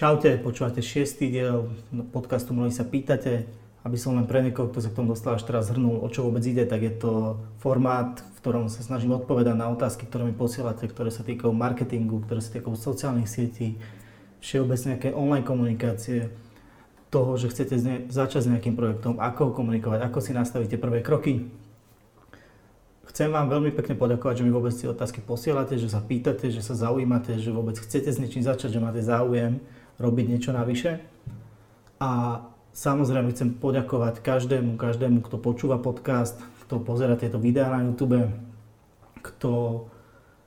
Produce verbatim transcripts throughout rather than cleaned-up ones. Čaute, počúvate šiestý diel podcastu Mnohí sa pýtate. Aby som len pre niekoho, kto sa k tomu dostal až teraz zhrnul, o čo vôbec ide, tak je to formát, v ktorom sa snažím odpovedať na otázky, ktoré mi posielate, ktoré sa týkajú marketingu, ktoré sa týkajú sociálnych sietí, všeobecne nejaké online komunikácie, toho, že chcete zne- začať s nejakým projektom, ako komunikovať, ako si nastavíte prvé kroky. Chcem vám veľmi pekne poďakovať, že mi vôbec tie otázky posielate, že sa pýtate, že sa zaujímate, že vôbec chcete s niečím začať, že máte záujem robiť niečo navyše. A samozrejme chcem poďakovať každému, každému, kto počúva podcast, kto pozerá tieto videá na YouTube, kto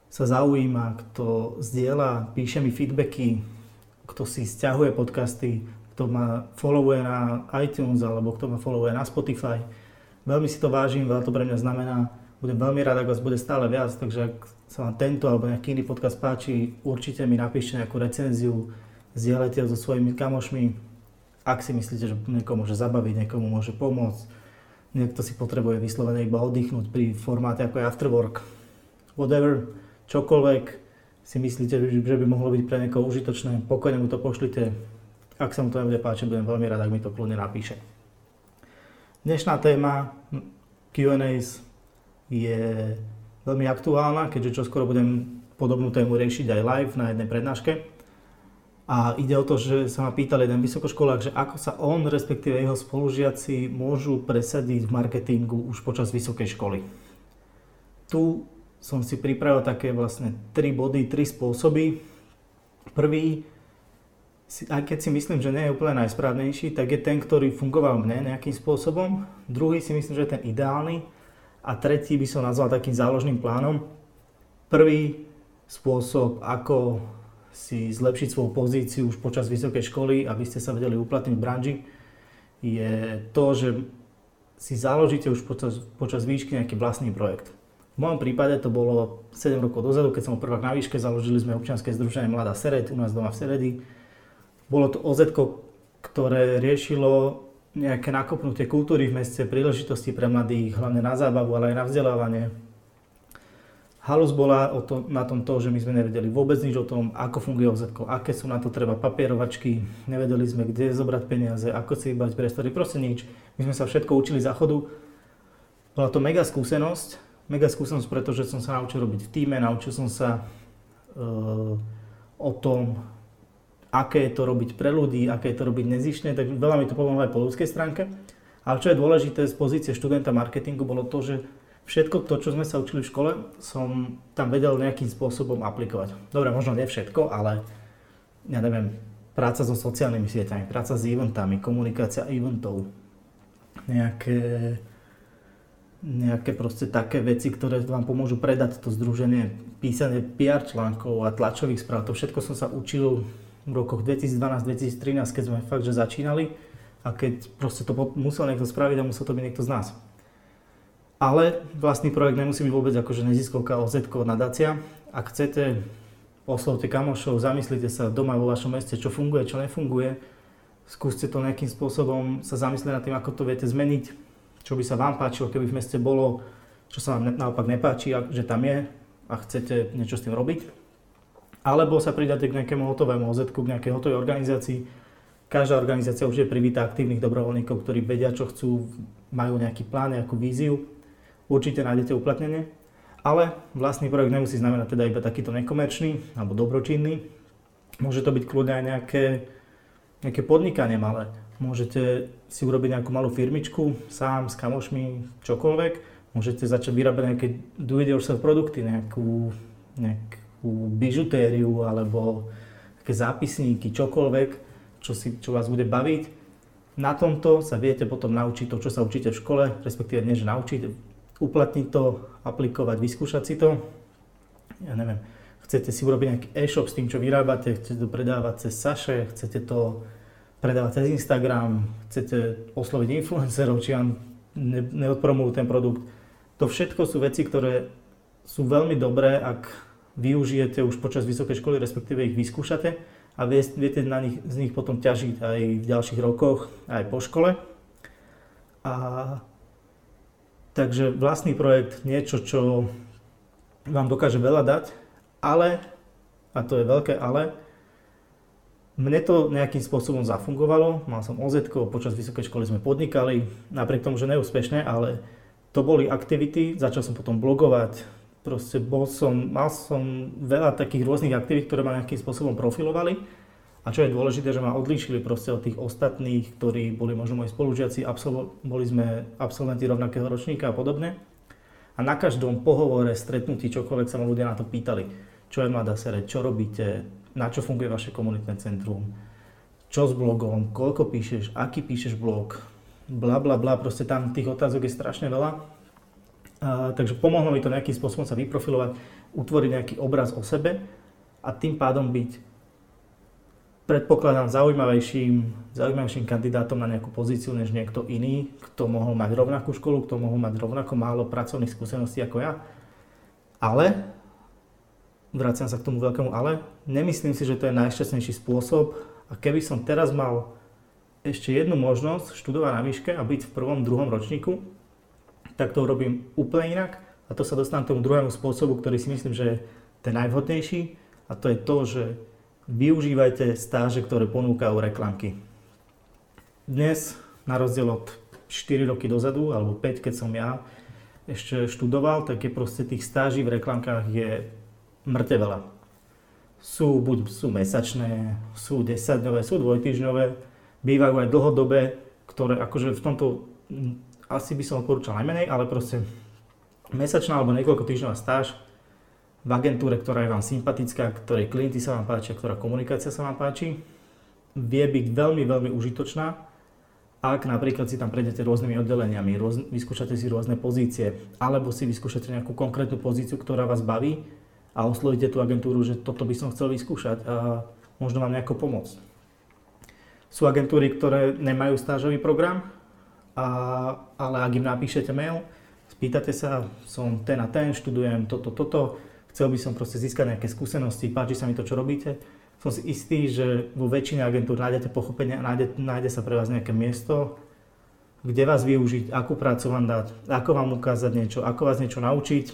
sa zaujíma, kto zdieľa, píše mi feedbacky, kto si stiahuje podcasty, kto ma followuje na iTunes alebo kto ma followuje na Spotify. Veľmi si to vážim, veľa to pre mňa znamená. Budem veľmi rád, ak vás bude stále viac, takže ak sa vám tento alebo nejaký iný podcast páči, určite mi napíšte nejakú recenziu, zdieľajte ho so svojimi kamošmi. Ak si myslíte, že niekomu môže zabaviť, niekomu môže pomôcť, niekto si potrebuje vyslovene iba oddychnúť pri formáte ako je Afterwork, whatever, čokoľvek si myslíte, že by mohlo byť pre niekoho užitočné, pokojne mu to pošlite. Ak sa mu to nebude páčiť, budem veľmi rád, ak mi to kľudne napíše. Dnešná téma kjú end ej je veľmi aktuálna, keďže čoskoro budem podobnú tému riešiť aj live na jednej prednáške. A ide o to, že sa ma pýtal jeden vysokoškolák, že ako sa on, respektíve jeho spolužiaci, môžu presadiť v marketingu už počas vysokej školy. Tu som si pripravil také vlastne tri body, tri spôsoby. Prvý, aj keď si myslím, že nie je úplne najsprávnejší, tak je ten, ktorý fungoval mne nejakým spôsobom. Druhý si myslím, že je ten ideálny. A tretí by som nazval takým záložným plánom. Prvý spôsob, ako si zlepšiť svoju pozíciu už počas vysokej školy, aby ste sa vedeli uplatniť v branži, je to, že si založíte už počas, počas výšky nejaký vlastný projekt. V mojom prípade to bolo sedem rokov dozadu, keď som prvák na výške, založili sme občianske združenie Mladá Sereď u nás doma v Seredi. Bolo to ó zetko, ktoré riešilo nejaké nakopnutie kultúry v meste, príležitosti pre mladých, hlavne na zábavu, ale aj na vzdelávanie. Halus bola o to, na tom to, že my sme nevedeli vôbec nič o tom, ako funguje ó zetko, aké sú na to treba papierovačky, nevedeli sme, kde zobrať peniaze, ako si bať priestory, proste nič. My sme sa všetko učili za chodu. Bola to mega skúsenosť, mega skúsenosť, pretože som sa naučil robiť v tíme, naučil som sa e, o tom, aké je to robiť pre ľudí, aké je to robiť nezištne, tak veľa mi to pomohlo aj po ľudskej stránke. Ale čo je dôležité z pozície študenta marketingu, bolo to, že všetko to, čo sme sa učili v škole, som tam vedel nejakým spôsobom aplikovať. Dobre, možno nie všetko, ale ja neviem, práca so sociálnymi sieťami, práca s eventami, komunikácia eventov, nejaké, nejaké proste také veci, ktoré vám pomôžu predať to združenie, písanie pé er článkov a tlačových správ. To všetko som sa učil v rokoch dvetisícdvanásť dvetisíctrinásť, keď sme fakt, že začínali a keď proste to musel niekto spraviť a musel to byť niekto z nás. Ale vlastný projekt nemusí byť vôbec akože neziskovka, ó zetko, nadácia. Ak chcete, oslovte kamošov, zamyslite sa doma vo vašom meste, čo funguje, čo nefunguje. Skúste to nejakým spôsobom sa zamyslieť nad tým, ako to viete zmeniť, čo by sa vám páčilo, keby v meste bolo, čo sa vám naopak nepáči, že tam je a chcete niečo s tým robiť. Alebo sa pridáte k nejakému hotovému ó zetku, k nejakej hotovej organizácii. Každá organizácia už je privítá aktívnych dobrovoľníkov, ktorí vedia, čo chcú, majú nejaký plán, nejakú víziu. Určite nájdete uplatnenie, ale vlastný projekt nemusí znamenať teda iba takýto nekomerčný alebo dobročinný. Môže to byť kľudne aj nejaké, nejaké podnikanie malé. Môžete si urobiť nejakú malú firmičku, sám, s kamošmi, čokoľvek. Môžete začať vyrábať nejaké do-it-yourself produkty, nejakú, nejakú bižutériu alebo také zápisníky, čokoľvek, čo, si, čo vás bude baviť. Na tomto sa viete potom naučiť to, čo sa učíte v škole, respektíve nie, že naučiť, uplatniť to, aplikovať, vyskúšať si to. Ja neviem, chcete si urobiť nejaký e-shop s tým, čo vyrábate, chcete to predávať cez Saše, chcete to predávať cez Instagram, chcete osloviť influencerov, či vám ne- neodpromujú ten produkt. To všetko sú veci, ktoré sú veľmi dobré, ak využijete už počas vysokej školy, respektíve ich vyskúšate a viete na nich, z nich potom ťažiť aj v ďalších rokoch, aj po škole. A takže vlastný projekt, niečo, čo vám dokáže veľa dať, ale, a to je veľké ale, Mne to nejakým spôsobom zafungovalo, mal som ó zetko, počas vysokej školy sme podnikali, napriek tomu, že neúspešne, ale to boli aktivity, začal som potom blogovať, proste bol som, mal som veľa takých rôznych aktivít, ktoré ma nejakým spôsobom profilovali a čo je dôležité, že ma odlíšili proste od tých ostatných, ktorí boli možno moji spolužiaci, absolvo- boli sme absolventi rovnakého ročníka a podobne a na každom pohovore, stretnutí, čokoľvek sa ma ľudia na to pýtali, čo je Mladá Sereď, čo robíte, na čo funguje vaše komunitné centrum, čo s blogom, koľko píšeš, aký píšeš blog, bla bla bla, proste tam tých otázok je strašne veľa. A, takže pomohlo mi to nejakým spôsobom sa vyprofilovať, utvoriť nejaký obraz o sebe a tým pádom byť, predpokladám, zaujímavejším, zaujímavejším kandidátom na nejakú pozíciu než niekto iný, kto mohol mať rovnakú školu, kto mohol mať rovnako málo pracovných skúseností ako ja. Ale vraciam sa k tomu veľkému ale, nemyslím si, že to je najšťastnejší spôsob a keby som teraz mal ešte jednu možnosť študovať na výške a byť v prvom, druhom ročníku, tak to urobím úplne inak a to sa dostanem k tomu druhému spôsobu, ktorý si myslím, že je ten najvhodnejší a to je to, že využívajte stáže, ktoré ponúkajú reklamky. Dnes, na rozdiel od štyri roky dozadu, alebo päť, keď som ja ešte študoval, tak je proste tých stáží v reklamkách je mŕte veľa. Sú buď sú mesačné, sú desaťdňové, sú dvojtýždňové, bývajú aj dlhodobé, ktoré akože v tomto asi by som odporúčal najmenej, ale proste mesačná alebo niekoľko týždňová stáž v agentúre, ktorá je vám sympatická, ktorej klienti sa vám páčia, ktorá komunikácia sa vám páči, vie byť veľmi, veľmi užitočná, ak napríklad si tam prejdete rôznymi oddeleniami, rôz, vyskúšate si rôzne pozície, alebo si vyskúšate nejakú konkrétnu pozíciu, ktorá vás baví, a oslovíte tú agentúru, že toto by som chcel vyskúšať a možno vám nejako pomôcť. Sú agentúry, ktoré nemajú stážový program, a, ale ak im napíšete mail, spýtate sa, som ten a ten, študujem toto, toto, chcel by som proste získať nejaké skúsenosti, páči sa mi to, čo robíte. Som si istý, že vo väčšine agentúr nájdete pochopenie a nájde, nájde sa pre vás nejaké miesto, kde vás využiť, akú prácu vám dať, ako vám ukázať niečo, ako vás niečo naučiť.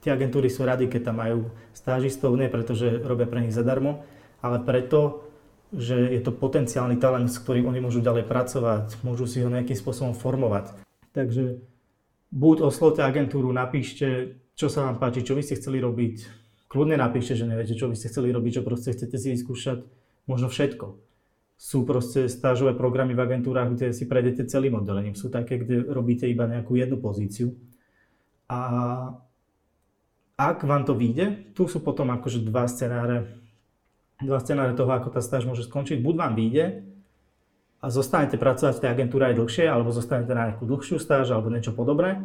Tie agentúry sú rady, keď tam majú stážistov, nie preto, že robia pre nich zadarmo, ale preto, že je to potenciálny talent, s ktorým oni môžu ďalej pracovať, môžu si ho nejakým spôsobom formovať. Takže buď oslovte agentúru, napíšte, čo sa vám páči, čo by ste chceli robiť, kľudne napíšte, že neviete, čo by ste chceli robiť, čo proste chcete si vyskúšať, možno všetko. Sú proste stážové programy v agentúrach, kde si prejdete celým oddelením, sú také, kde robíte iba nejakú jednu pozíciu. A ak vám to vyjde, tu sú potom akože dva scenáre, dva scenáre toho, ako tá stáž môže skončiť. Buď vám vyjde a zostanete pracovať v tej agentúre aj dlhšie, alebo zostanete na nejakú dlhšiu stáž, alebo niečo podobné,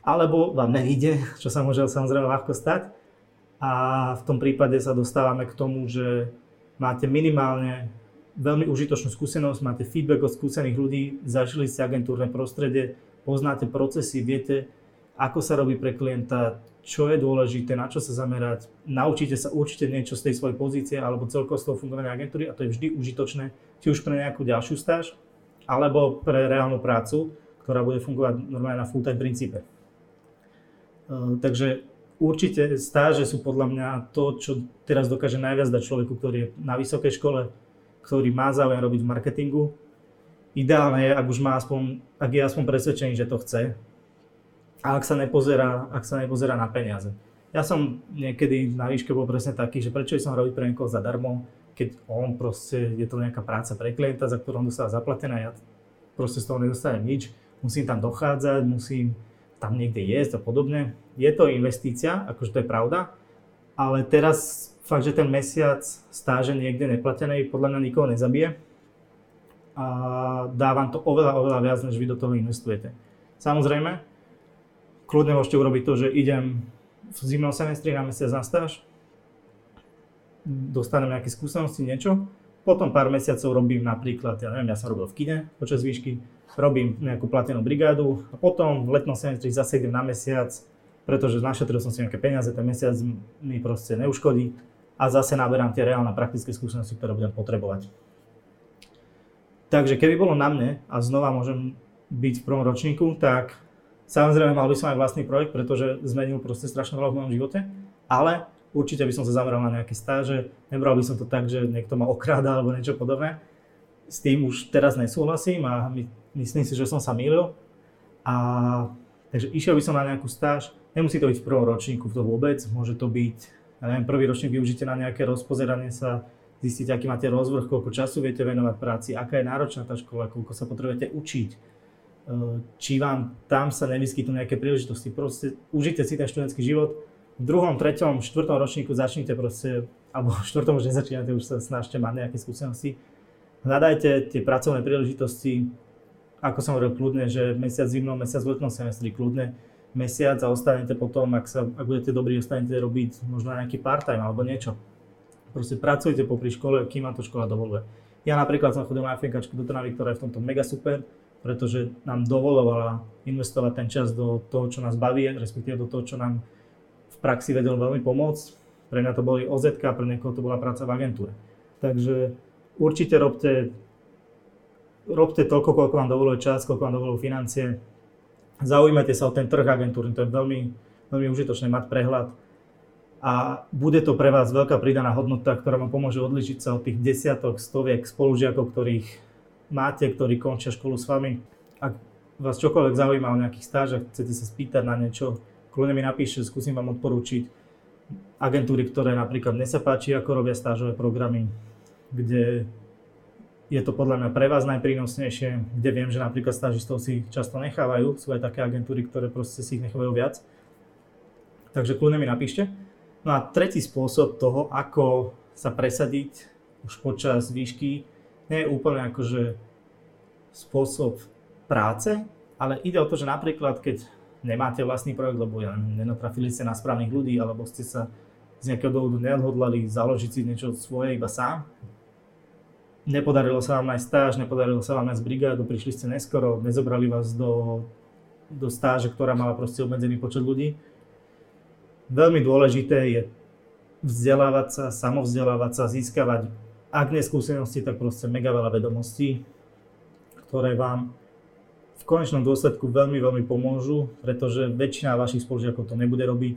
alebo vám nevyjde, čo sa môže samozrejme ľahko stať. A v tom prípade sa dostávame k tomu, že máte minimálne veľmi užitočnú skúsenosť, máte feedback od skúsených ľudí, zažili ste agentúrne prostredie, poznáte procesy, viete, ako sa robí pre klienta, čo je dôležité, na čo sa zamerať. Naučíte sa určite niečo z tej svojej pozície alebo celkovo z toho fungovania agentúry a to je vždy užitočné, či už pre nejakú ďalšiu stáž, alebo pre reálnu prácu, ktorá bude fungovať normálne na full-time princípe. Takže určite stáže sú podľa mňa to, čo teraz dokáže najviac dať človeku, ktorý je na vysokej škole, ktorý má záujem robiť v marketingu. Ideálne je, ak už má aspoň, ak je aspoň presvedčený, že to chce, a ak sa nepozerá, ak sa nepozerá na peniaze. Ja som niekedy na výške bol presne taký, že prečo som robiť pre niekoho zadarmo, keď on proste, je to nejaká práca pre klienta, za ktorú on dostáva zaplatená, ja proste z toho nedostanem nič, musím tam dochádzať, musím tam niekde jesť a podobne. Je to investícia, akože to je pravda, ale teraz fakt, že ten mesiac stáže niekde neplatenej podľa mňa nikoho nezabije a dá vám to oveľa, oveľa viac, než vy do toho investujete. Samozrejme, kľudne môžete urobiť to, že idem v zimnom semestri na mesiac na stáž, dostanem nejaké skúsenosti, niečo, potom pár mesiacov robím napríklad, ja neviem, ja som robil v kine počas výšky, robím nejakú platenú brigádu a potom v letnom semestri zase idem na mesiac, pretože našetril som si nejaké peniaze, ten mesiac mi proste neuškodí a zase naberám tie reálne praktické skúsenosti, ktoré budem potrebovať. Takže keby bolo na mne a znova môžem byť v prvom ročníku, tak samozrejme, mal by som aj vlastný projekt, pretože zmenil proste strašne veľa v mojom živote, ale Určite by som sa zameral na nejaké stáže, nebral by som to tak, že niekto ma okráda alebo niečo podobné. S tým už teraz nesúhlasím a my, myslím si, že som sa mýlil. A takže išiel by som na nejakú stáž, nemusí to byť v prvom ročníku to vôbec, môže to byť, ja neviem, prvý ročník využite na nejaké rozpozeranie sa, zistiť, aký máte rozvrh, koľko času viete venovať práci, aká je náročná tá škola, koľko sa potrebujete učiť, či vám tam sa nevyskytnú nejaké príležitosti. Proste užite si ten študentský život. V druhom, treťom, štvrtom ročníku začnite proste, alebo v štvrtom už nezačínate, už sa snažte mať nejaké skúsenosti. Hľadajte tie pracovné príležitosti, ako som hovoril, kľudne, že mesiac zimnom, mesiac v letnom semestri, kľudne mesiac a ostanete potom, ak sa, ak budete dobrí, ostanete robiť možno nejaký part-time alebo niečo. Proste pracujte popri škole, kým vám to škola dovoluje. Ja napríklad som chodil na ef en ká čku do Trnavy, ktorá je v tomto mega super, pretože nám dovolovala investovať ten čas do toho, čo nás baví, respektíve do toho, čo nám v praxi vedel veľmi pomôcť. Pre mňa to boli ó zetka, pre niekoho to bola práca v agentúre. Takže určite robte, robte toľko, koľko vám dovoluje čas, koľko vám dovolujú financie. Zaujímajte sa o ten trh agentúrny, to je veľmi, veľmi užitočné mať prehľad. A bude to pre vás veľká pridaná hodnota, ktorá vám pomôže odlíšiť sa od tých desiatok, stoviek spolužiakov, ktorých máte, ktorí končia školu s vami. Ak vás čokoľvek zaujíma o nejakých stážach, chcete sa spýtať na niečo, kľudne mi napíšte, skúsim vám odporúčiť agentúry, ktoré napríklad mne sa páči, ako robia stážové programy, kde je to podľa mňa pre vás najprínosnejšie, kde viem, že napríklad stážistov si často nechávajú, sú aj také agentúry, ktoré proste si ich nechávajú viac. Takže kľudne mi napíšte. No a tretí spôsob toho, ako sa presadiť už počas výšky, nie je úplne akože spôsob práce, ale ide o to, že napríklad keď nemáte vlastný projekt, lebo ja nenatrafili ste na správnych ľudí, alebo ste sa z nejakého dôvodu neodhodlali založiť si niečo svoje iba sám. Nepodarilo sa vám nájsť stáž, nepodarilo sa vám nájsť brigádu, prišli ste neskoro, nezobrali vás do, do stáže, ktorá mala proste obmedzený počet ľudí. Veľmi dôležité je vzdelávať sa, samovzdelávať sa, získavať, ak nie skúsenosti, tak proste mega veľa vedomostí, ktoré vám v konečnom dôsledku veľmi, veľmi pomôžu, pretože väčšina vašich spolužiakov to nebude robiť.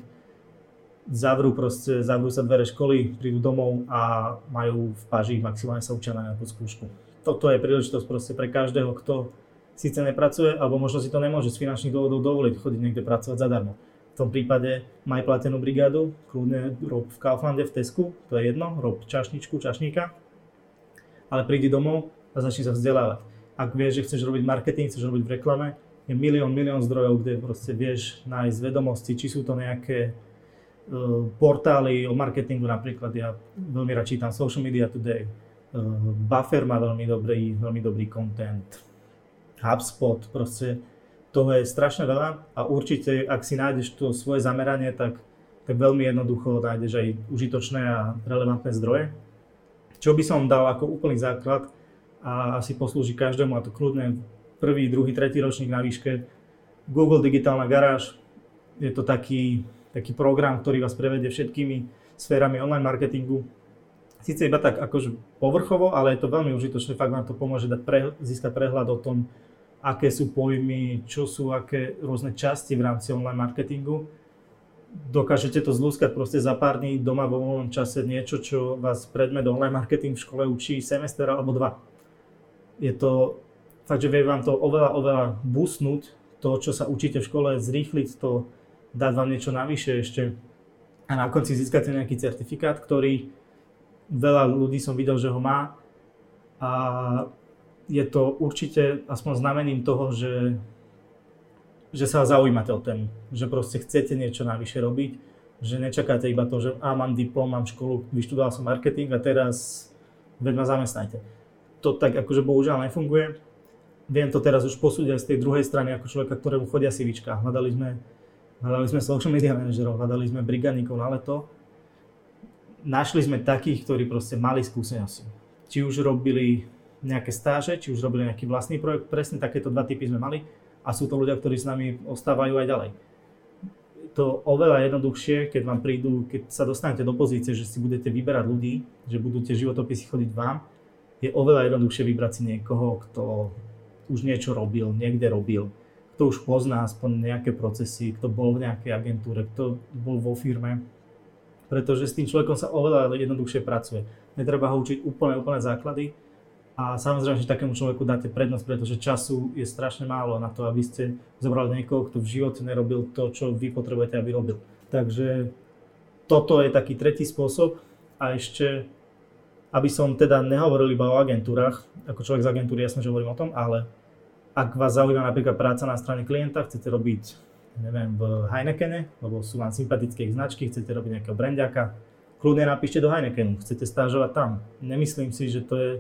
Zavrú proste, zavrú sa dvere školy, prídu domov a majú v paži maximálne sa učia na nejakú skúšku. Toto je príležitosť proste pre každého, kto síce nepracuje, alebo možno si to nemôže z finančných dôvodov dovoliť chodiť niekde pracovať zadarmo. V tom prípade maj platenú brigádu, kľudne rob v Kauflande, v Tesku, to je jedno, rob čašničku, čašníka, ale prídi domov a začni sa vzdelávať. Ak vieš, že chceš robiť marketing, chceš robiť v reklame, je milión, milión zdrojov, kde proste vieš nájsť vedomosti, či sú to nejaké e, portály o marketingu, napríklad ja veľmi rád čítam Social Media Today, e, Buffer má veľmi dobrý, veľmi dobrý content, HubSpot, proste toho je strašne veľa a určite, ak si nájdeš to svoje zameranie, tak, tak veľmi jednoducho nájdeš aj užitočné a relevantné zdroje. Čo by som dal ako úplný základ, a asi poslúži každému, a to kľudne prvý, druhý, tretí ročník na výške. Google Digitálna garáž, je to taký, taký program, ktorý vás prevedie všetkými sférami online marketingu. Sice iba tak akože povrchovo, ale je to veľmi užitočné, fakt vám to pomôže dať pre, získať prehľad o tom, aké sú pojmy, čo sú aké rôzne časti v rámci online marketingu. Dokážete to zlúskať proste za pár dní doma vo voľnom čase niečo, čo vás predmet online marketing v škole učí semester alebo dva. Je to fakt, že vie vám to oveľa, oveľa busnúť, to, čo sa učíte v škole, zrýchliť to, dať vám niečo navyše ešte a na konci získate nejaký certifikát, ktorý veľa ľudí som videl, že ho má a je to určite aspoň znamením toho, že, že sa zaujímate o tému, že proste chcete niečo navyše robiť, že nečakáte iba to, že a mám diplom, mám školu, vyštudoval som marketing a teraz veď ma zamestnajte. To tak akože bohužiaľ nefunguje. Viem to teraz už posúdiť z tej druhej strany ako človeka, ktorému chodia sivička. Hľadali sme, hľadali sme social media manažerov, hľadali sme brigádnikov na leto. Našli sme takých, ktorí proste mali skúsenosti. Či už robili nejaké stáže, či už robili nejaký vlastný projekt, presne takéto dva typy sme mali a sú to ľudia, ktorí s nami ostávajú aj ďalej. To oveľa jednoduchšie, keď vám prídu, keď sa dostanete do pozície, že si budete vyberať ľudí, že budú tie životopisy chodiť vám, je oveľa jednoduchšie vybrať si niekoho, kto už niečo robil, niekde robil, kto už pozná aspoň nejaké procesy, kto bol v nejakej agentúre, kto bol vo firme. pretože s tým človekom sa oveľa jednoduchšie pracuje. Netreba ho učiť úplne, úplne základy a samozrejme, že takému človeku dáte prednosť, pretože času je strašne málo na to, aby ste zobrali niekoho, kto v živote nerobil to, čo vy potrebujete, aby robil. Takže toto je taký tretí spôsob a ešte, aby som teda nehovoril iba o agentúrach, ako človek z agentúry jasne, že hovorím o tom, ale ak vás zaujíma napríklad práca na strane klienta, chcete robiť neviem, v Heinekene, lebo sú vám sympatické ich značky, chcete robiť nejakého brandiaka, kľudne napíšte do Heinekenu, chcete stážovať tam. Nemyslím si, že to je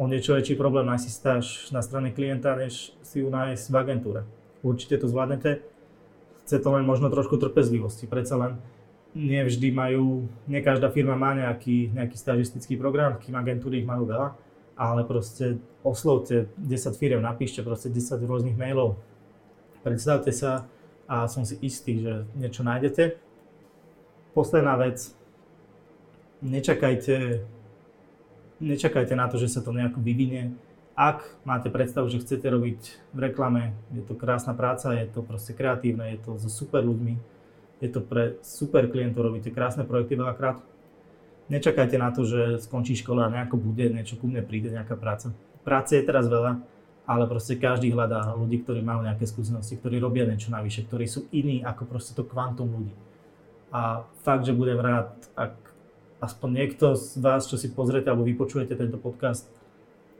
o niečo väčší problém nájsť si stáž na strane klienta, než si ju nájsť v agentúre. Určite to zvládnete, chce to len možno trošku trpezlivosti, predsa len nie vždy majú, nie každá firma má nejaký, nejaký stážistický program, kým agentúry ich majú veľa, ale proste oslovte desať firiem, napíšte proste desať rôznych mailov, predstavte sa, a som si istý, že niečo nájdete. Posledná vec, nečakajte, nečakajte na to, že sa to nejako vyvinie. Ak máte predstavu, že chcete robiť v reklame, je to krásna práca, je to proste kreatívne, je to so super ľuďmi, je to pre super klientov, robíte krásne projekty veľakrát. Nečakajte na to, že skončí škola a nejako bude, niečo ku mne príde, nejaká práca. Práce je teraz veľa. Ale proste každý hľadá ľudí, ktorí majú nejaké skúsenosti, ktorí robia niečo navyše, ktorí sú iní ako proste to kvantum ľudí. A fakt, že budem rád, ak aspoň niekto z vás, čo si pozriete alebo vypočujete tento podcast,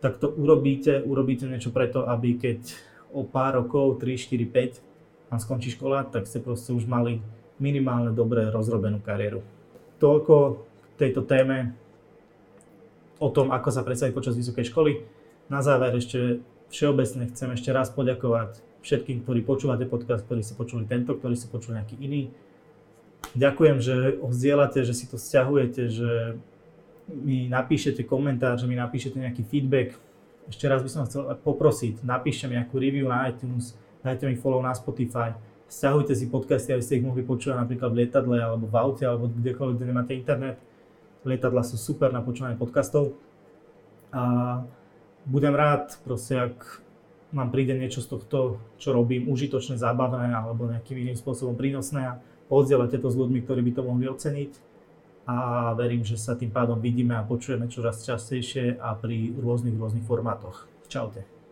tak to urobíte, urobíte niečo preto, aby keď o pár rokov, tri, štyri, päť vám skončí škola, tak ste proste už mali minimálne dobre rozrobenú kariéru. Toľko k tejto téme o tom, ako sa predstaviť počas vysokej školy. Na záver ešte všeobecne chcem ešte raz poďakovať všetkým, ktorí počúvate podcast, ktorí si počuli tento, ktorí si počuli nejaký iný. Ďakujem, že ho zdieľate, že si to sťahujete, že mi napíšete komentár, že mi napíšete nejaký feedback. Ešte raz by som chcel poprosiť, napíšte mi nejakú review na iTunes, dajte mi follow na Spotify, sťahujte si podcasty, aby ste ich mohli počúvať napríklad v lietadle alebo v aute alebo kdekoľvek, kde nemáte internet. Lietadla sú super na počúvanie podcastov. A budem rád, proste, ak vám príde niečo z tohto, čo robím, užitočné, zábavné alebo nejakým iným spôsobom prínosné a oddielate to s ľuďmi, ktorí by to mohli oceniť. A verím, že sa tým pádom vidíme a počujeme čoraz častejšie a pri rôznych, rôznych formátoch. Čaute.